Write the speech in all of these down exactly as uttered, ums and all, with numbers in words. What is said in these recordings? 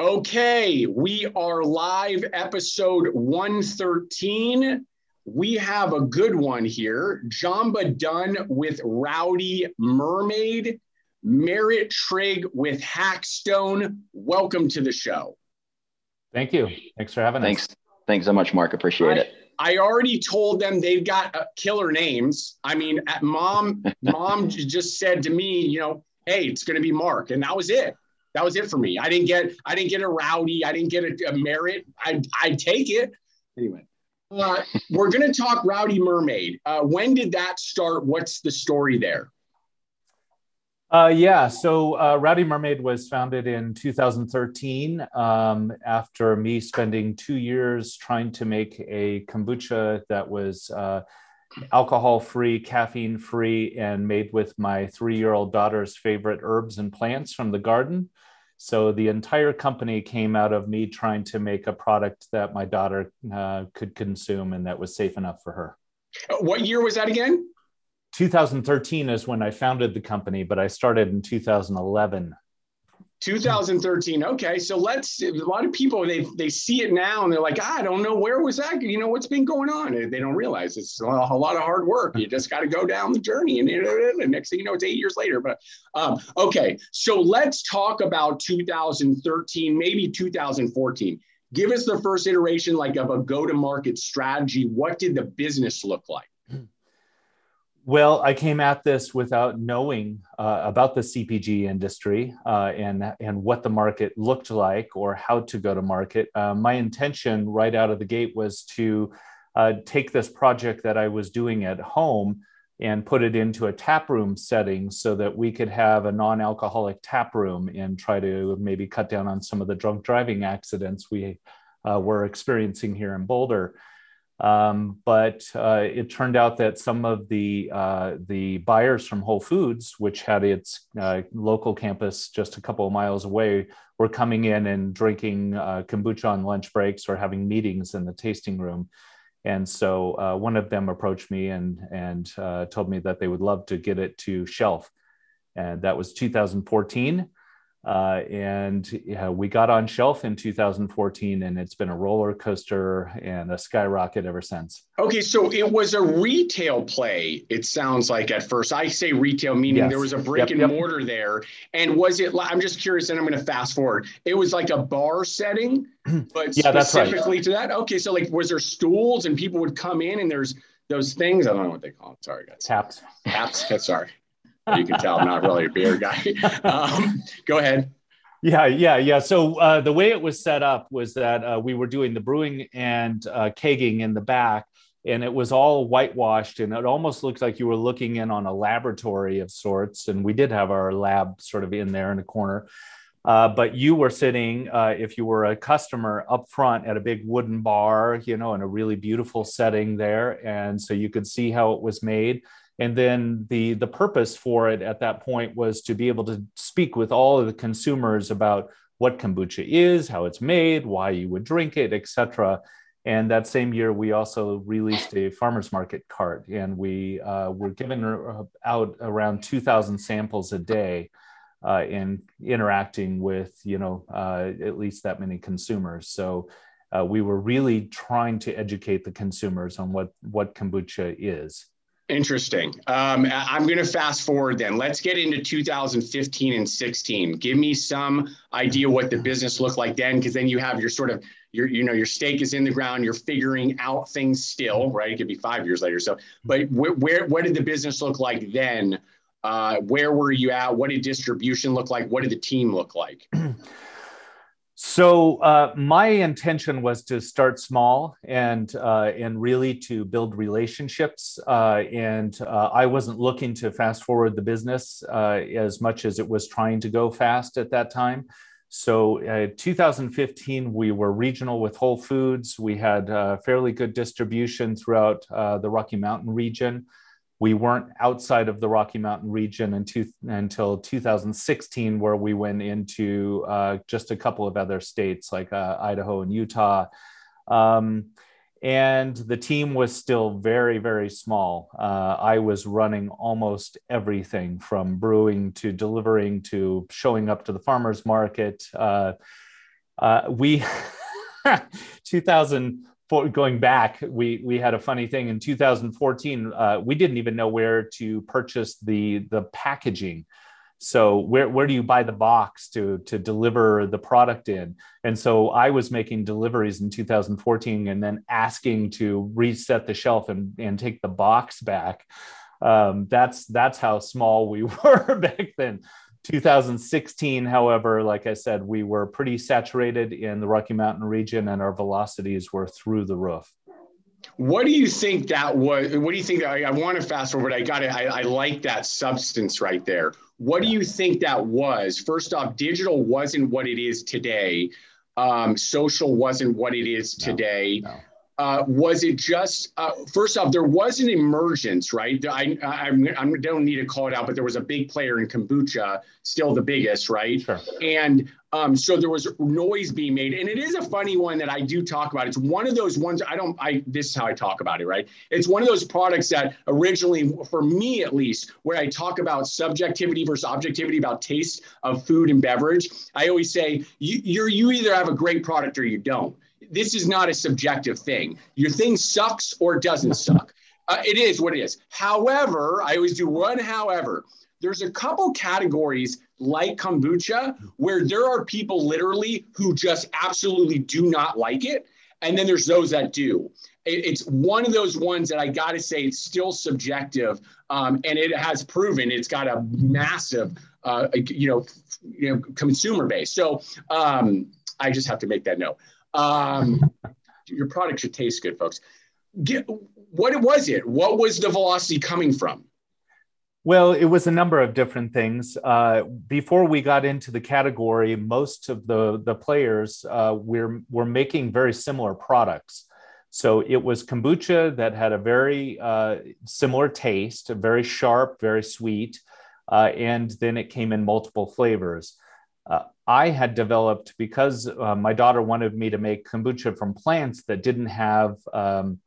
Okay, we are live, episode one thirteen. We have a good one here. Jamba Dunn with Rowdy Mermaid, Merit Trigg with Hackstone. Welcome to the show. Thank you. Thanks for having Thanks. us. Thanks so much, Mark. Appreciate I, it. I already told them they've got uh, killer names. I mean, at mom, mom just said to me, you know, hey, it's going to be Mark. And that was it. That was it for me. I didn't get, I didn't get a Rowdy. I didn't get a, a Merit. I, I take it. Anyway, uh, we're going to talk Rowdy Mermaid. Uh, when did that start? What's the story there? Uh, yeah. So uh, Rowdy Mermaid was founded in two thousand thirteen um, after me spending two years trying to make a kombucha that was uh, alcohol-free, caffeine-free, and made with my three-year-old daughter's favorite herbs and plants from the garden. So the entire company came out of me trying to make a product that my daughter uh, could consume and that was safe enough for her. What year was that again? two thousand thirteen is when I founded the company, but I started in two thousand eleven. two thousand thirteen. Okay. So let's, a lot of people, they they see it now and they're like, I don't know, where was that? You know, what's been going on? And they don't realize it's a lot of hard work. You just got to go down the journey. And the next thing you know, it's eight years later. But um, okay. So let's talk about two thousand thirteen, maybe two thousand fourteen. Give us the first iteration, like of a go-to-market strategy. What did the business look like? Well, I came at this without knowing uh, about the C P G industry uh, and, and what the market looked like or how to go to market. Uh, my intention right out of the gate was to uh, take this project that I was doing at home and put it into a tap room setting so that we could have a non-alcoholic tap room and try to maybe cut down on some of the drunk driving accidents we uh, were experiencing here in Boulder. Um, but uh, it turned out that some of the uh, the buyers from Whole Foods, which had its uh, local campus just a couple of miles away, were coming in and drinking uh, kombucha on lunch breaks or having meetings in the tasting room. And so uh, one of them approached me and, and uh, told me that they would love to get it to shelf. And that was two thousand fourteen. Uh, and yeah, we got on shelf in two thousand fourteen, and it's been a roller coaster and a skyrocket ever since. Okay, so it was a retail play, it sounds like at first. I say retail, meaning yes. There was a brick yep, and yep. mortar there. And was it, I'm just curious, and I'm going to fast forward. It was like a bar setting, but yeah, specifically right. to that? Okay, so like, was there stools and people would come in and there's those things? I don't know what they call them. Sorry, guys. Taps. Taps, sorry. You can tell I'm not really a beer guy. Um, go ahead. Yeah, yeah, yeah. So uh, the way it was set up was that uh, we were doing the brewing and uh, kegging in the back, and it was all whitewashed, and it almost looked like you were looking in on a laboratory of sorts. And we did have our lab sort of in there in a corner. Uh, but you were sitting, uh, if you were a customer, up front at a big wooden bar, you know, in a really beautiful setting there. And so you could see how it was made. And then the, the purpose for it at that point was to be able to speak with all of the consumers about what kombucha is, how it's made, why you would drink it, et cetera. And that same year, we also released a farmer's market cart, and we uh, were giving out around two thousand samples a day uh, and interacting with, you know, uh, at least that many consumers. So uh, we were really trying to educate the consumers on what, what kombucha is. Interesting. Um, I'm going to fast forward then. Let's get into two thousand fifteen and sixteen. Give me some idea what the business looked like then, because then you have your sort of, your you know, your stake is in the ground. You're figuring out things still, right? It could be five years later. So, but wh- where what did the business look like then? Uh, where were you at? What did distribution look like? What did the team look like? So uh, my intention was to start small and uh, and really to build relationships. Uh, and uh, I wasn't looking to fast forward the business uh, as much as it was trying to go fast at that time. So uh, two thousand fifteen, we were regional with Whole Foods. We had uh, fairly good distribution throughout uh, the Rocky Mountain region. We weren't outside of the Rocky Mountain region until two thousand sixteen, where we went into uh, just a couple of other states like uh, Idaho and Utah. Um, and the team was still very, very small. Uh, I was running almost everything from brewing to delivering to showing up to the farmer's market. Uh, Uh, we, two thousand four, going back, we we had a funny thing in two thousand fourteen. Uh, we didn't even know where to purchase the the packaging. So where where do you buy the box to to deliver the product in? And so I was making deliveries in two thousand fourteen and then asking to reset the shelf and, and take the box back. Um, that's that's how small we were back then. two thousand sixteen, however, like I said, we were pretty saturated in the Rocky Mountain region and our velocities were through the roof. What do you think that was? What do you think? I, I want to fast forward. I got it. I, I like that substance right there. What do you think that was? First off, digital wasn't what it is today. Um, social wasn't what it is today. No, no. Uh, was it just, uh, first off, there was an emergence, right? I, I, I don't need to call it out, but there was a big player in kombucha, still the biggest, right? Sure. And um, so there was noise being made. And it is a funny one that I do talk about. It's one of those ones, I don't, I, this is how I talk about it, right? It's one of those products that originally, for me at least, where I talk about subjectivity versus objectivity, about taste of food and beverage. I always say, you, you're, you either have a great product or you don't. This is not a subjective thing. Your thing sucks or doesn't suck. Uh, it is what it is. However, I always do one however. There's a couple categories like kombucha where there are people literally who just absolutely do not like it. And then there's those that do. It, it's one of those ones that I got to say it's still subjective. Um, and it has proven it's got a massive, uh, you know, you know, consumer base. So um, I just have to make that note. Um, your product should taste good, folks. Get, what was it? What was the velocity coming from? Well, it was a number of different things. Uh, before we got into the category, most of the, the players uh, were, were making very similar products. So it was kombucha that had a very uh, similar taste, very sharp, very sweet, uh, and then it came in multiple flavors. Uh, I had developed, because uh, my daughter wanted me to make kombucha from plants that didn't have um,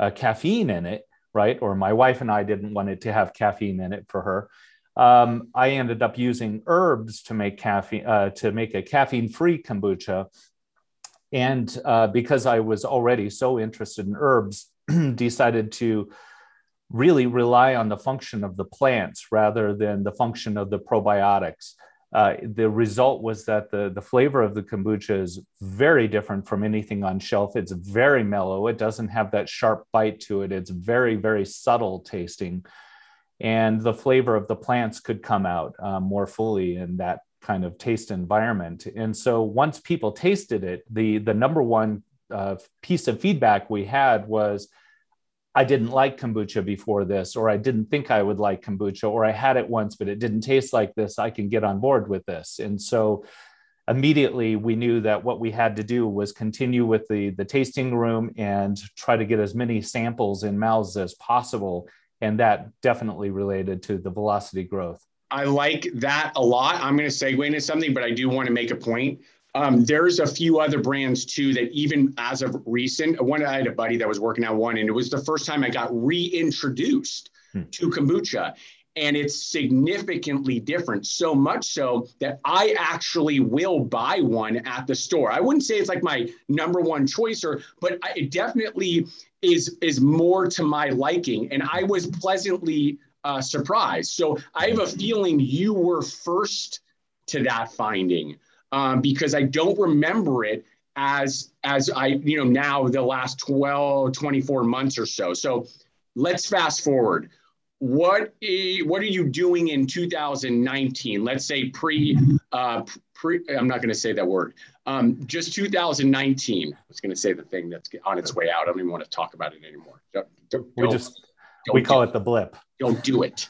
uh, caffeine in it, right? Or my wife and I didn't want it to have caffeine in it for her. Um, I ended up using herbs to make caffeine, uh, to make a caffeine-free kombucha. And uh, because I was already so interested in herbs, decided to really rely on the function of the plants rather than the function of the probiotics. Uh, the result was that the, the flavor of the kombucha is very different from anything on shelf. It's very mellow. It doesn't have that sharp bite to it. It's very, very subtle tasting. And the flavor of the plants could come out uh, more fully in that kind of taste environment. And so once people tasted it, the, the number one uh, piece of feedback we had was, I didn't like kombucha before this, or I didn't think I would like kombucha, or I had it once, but it didn't taste like this. I can get on board with this. And so immediately we knew that what we had to do was continue with the, the tasting room and try to get as many samples in mouths as possible. And that definitely related to the velocity growth. I like that a lot. I'm going to segue into something, but I do want to make a point. Um, there's a few other brands too that even as of recent, one I had a buddy that was working on one, and it was the first time I got reintroduced hmm. to kombucha, and it's significantly different. So much so that I actually will buy one at the store. I wouldn't say it's like my number one choice, or but I, it definitely is is more to my liking, and I was pleasantly uh, surprised. So I have a feeling you were first to that finding. Um, because I don't remember it as, as I, you know, now the last twelve, twenty-four months or so. So let's fast forward. What, is, what are you doing in two thousand nineteen? Let's say pre, uh, pre I'm not going to say that word. Um, just two thousand nineteen. I was going to say the thing that's on its way out. I don't even want to talk about it anymore. Don't, don't, we just, don't we call it the blip. Don't do it.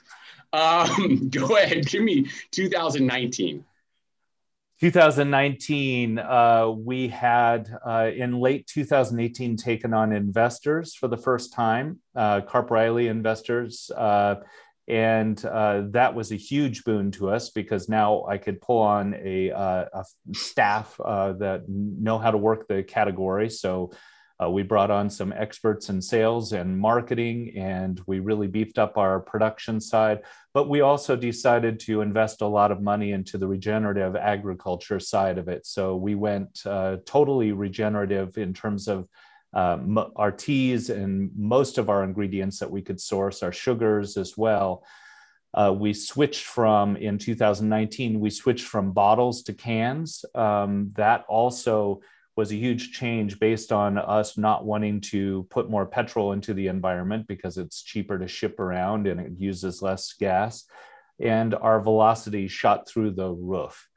Um, go ahead. Give me two thousand nineteen. two thousand nineteen, uh, we had uh, in late two thousand eighteen taken on investors for the first time, uh, Carp Riley investors. Uh, and uh, that was a huge boon to us because now I could pull on a, uh, a staff uh, that know how to work the category. So Uh, we brought on some experts in sales and marketing, and we really beefed up our production side. But we also decided to invest a lot of money into the regenerative agriculture side of it. So we went uh, totally regenerative in terms of um, our teas and most of our ingredients that we could source, our sugars as well. Uh, we switched from, in two thousand nineteen, we switched from bottles to cans. Um, that also was a huge change based on us not wanting to put more petrol into the environment because it's cheaper to ship around and it uses less gas. And our velocity shot through the roof.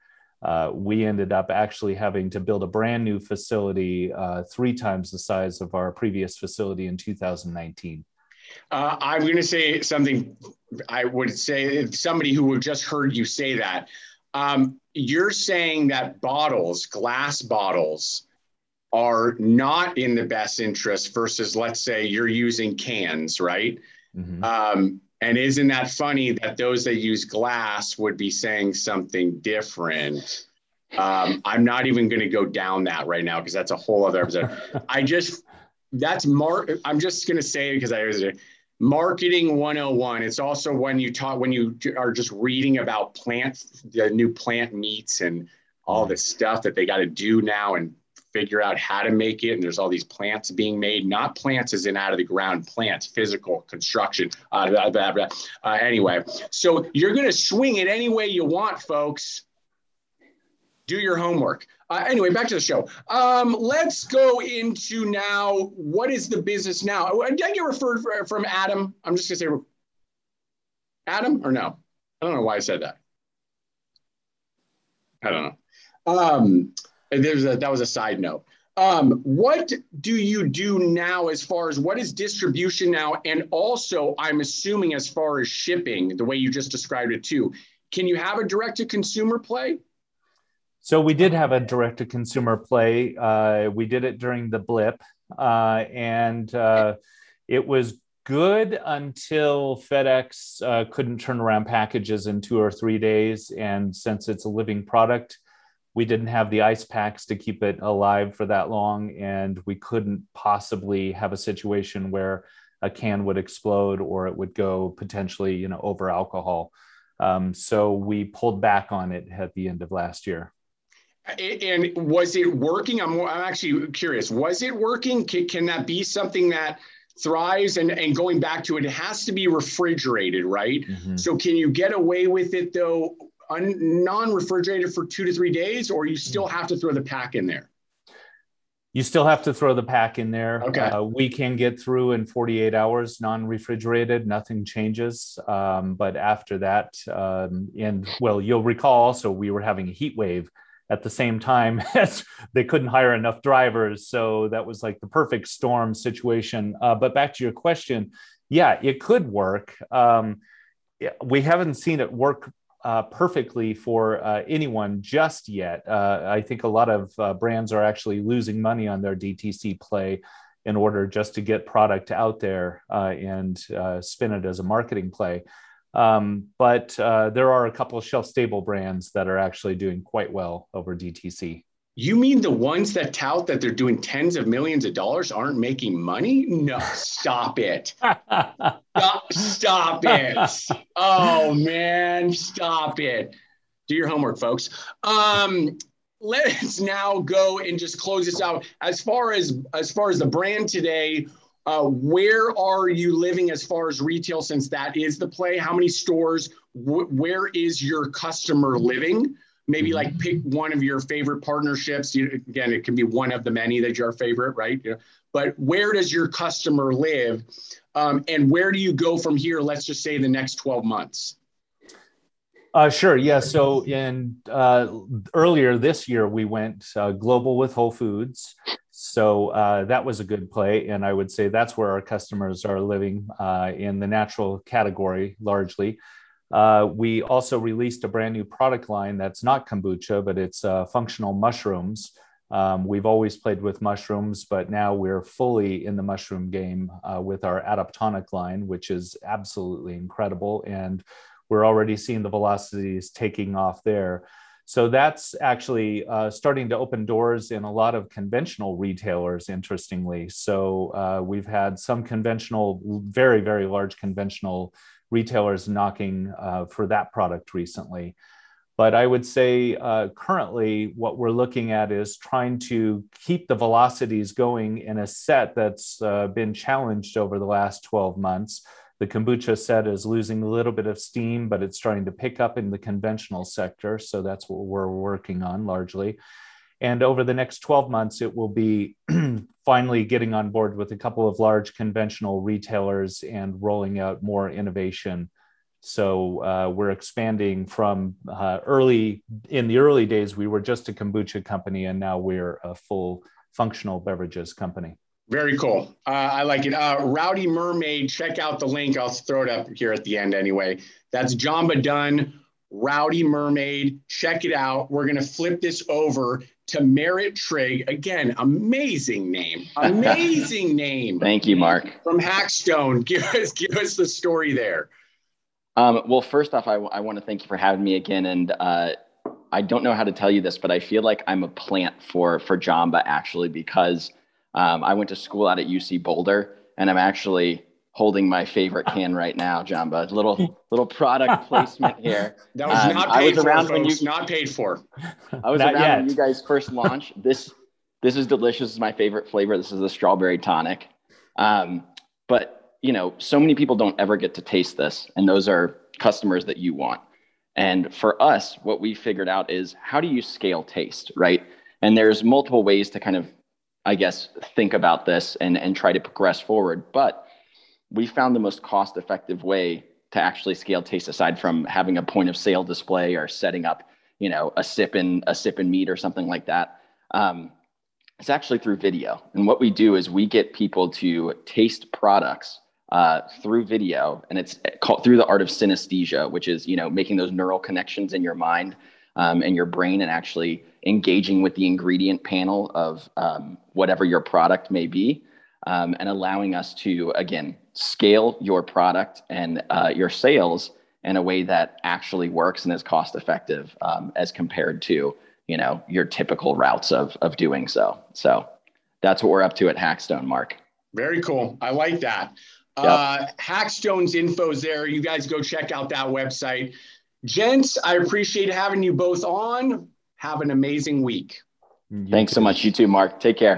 Uh, we ended up actually having to build a brand new facility, uh, three times the size of our previous facility in two thousand nineteen. Uh, I'm going to say something. I would say if somebody who had just heard you say that, um, you're saying that bottles, glass bottles, are not in the best interest versus, let's say, you're using cans, right? Mm-hmm. Um, and isn't that funny that those that use glass would be saying something different? Um, I'm not even going to go down that right now because that's a whole other episode. I just... That's mar- I'm just going to say it because I was marketing one oh one. It's also when you talk, when you are just reading about plants, the new plant meats and all this stuff that they got to do now and figure out how to make it. And there's all these plants being made, not plants as in out of the ground, plants, physical construction. Uh, blah, blah, blah. Uh, anyway, so you're going to swing it any way you want, folks. Do your homework. Uh, anyway, back to the show. Um, let's go into now, what is the business now? Did I get referred for, from Adam? I'm just gonna say, Adam or no? I don't know why I said that. I don't know. Um, there's a, that was a side note. Um, what do you do now as far as what is distribution now? And also, I'm assuming as far as shipping, the way you just described it too, can you have a direct-to-consumer play? So we did have a direct-to-consumer play. Uh, we did it during the blip, uh, and uh, it was good until FedEx uh, couldn't turn around packages in two or three days. And since it's a living product, we didn't have the ice packs to keep it alive for that long, and we couldn't possibly have a situation where a can would explode or it would go potentially, you know, over alcohol. Um, so we pulled back on it at the end of last year. And was it working? I'm, I'm actually curious. Was it working? Can, can that be something that thrives? And, and going back to it, it has to be refrigerated, right? Mm-hmm. So can you get away with it, though, un, non-refrigerated for two to three days, or you still have to throw the pack in there? You still have to throw the pack in there. Okay. Uh, we can get through in forty-eight hours, non-refrigerated, nothing changes. Um, but after that, um, and well, you'll recall also we were having a heat wave at the same time as they couldn't hire enough drivers. So that was like the perfect storm situation. Uh, but back to your question, yeah, it could work. Um, we haven't seen it work uh, perfectly for uh, anyone just yet. Uh, I think a lot of uh, brands are actually losing money on their D T C play in order just to get product out there uh, and uh, spin it as a marketing play. Um, but uh, there are a couple of shelf-stable brands that are actually doing quite well over D T C. You mean the ones that tout that they're doing tens of millions of dollars aren't making money? No, stop it. Stop, stop it. Oh, man, stop it. Do your homework, folks. Um, let's now go and just close this out. As far as, as far as the brand today, Uh, where are you living as far as retail, since that is the play? How many stores? Wh- where is your customer living? Maybe like pick one of your favorite partnerships. You, again, it can be one of the many that you're favorite, right? You know, but where does your customer live? Um, and where do you go from here? Let's just say the next twelve months. Uh, sure. Yeah. So in uh, earlier this year, we went uh, global with Whole Foods. So uh, that was a good play. And I would say that's where our customers are living, uh, in the natural category, largely. Uh, we also released a brand new product line that's not kombucha, but it's uh, functional mushrooms. Um, we've always played with mushrooms, but now we're fully in the mushroom game uh, with our Adaptonic line, which is absolutely incredible. And we're already seeing the velocities taking off there. So that's actually uh, starting to open doors in a lot of conventional retailers, interestingly. So uh, we've had some conventional, very, very large conventional retailers knocking uh, for that product recently. But I would say uh, currently what we're looking at is trying to keep the velocities going in a set that's uh, been challenged over the last twelve months. The kombucha set is losing a little bit of steam, but it's starting to pick up in the conventional sector. So that's what we're working on largely. And over the next twelve months, it will be finally getting on board with a couple of large conventional retailers and rolling out more innovation. So uh, we're expanding from uh, early, in the early days, we were just a kombucha company, and now we're a full functional beverages company. Very cool. Uh, I like it. Uh, Rowdy Mermaid, check out the link. I'll throw it up here at the end anyway. That's Jamba Dunn, Rowdy Mermaid. Check it out. We're going to flip this over to Merit Trigg. Again, amazing name. Amazing name. Thank you, Mark. From Hackstone. Give us, give us the story there. Um, well, first off, I, w- I want to thank you for having me again. And uh, I don't know how to tell you this, but I feel like I'm a plant for, for Jamba, actually, because Um, I went to school out at U C Boulder, and I'm actually holding my favorite can right now, Jamba. Little little product placement here. That was um, not paid I was for, around when you, not paid for. I was not around yet. When you guys first launched. This this is delicious. This is my favorite flavor. This is the strawberry tonic. Um, but, you know, so many people don't ever get to taste this, and those are customers that you want. And for us, what we figured out is, how do you scale taste, right? And there's multiple ways to kind of, I guess, think about this and, and try to progress forward. But we found the most cost-effective way to actually scale taste, aside from having a point of sale display or setting up, you know, a sip and a sip and meet or something like that. Um, it's actually through video. And what we do is we get people to taste products uh, through video, and it's called through the art of synesthesia, which is, you know, making those neural connections in your mind Um, and your brain, and actually engaging with the ingredient panel of um, whatever your product may be, um, and allowing us to, again, scale your product and uh, your sales in a way that actually works and is cost effective um, as compared to, you know, your typical routes of of doing so. So that's what we're up to at Hackstone, Mark. Very cool. I like that. Yep. Uh, Hackstone's info's there. You guys go check out that website. Gents, I appreciate having you both on. Have an amazing week. Thanks so much. You too, Mark. Take care.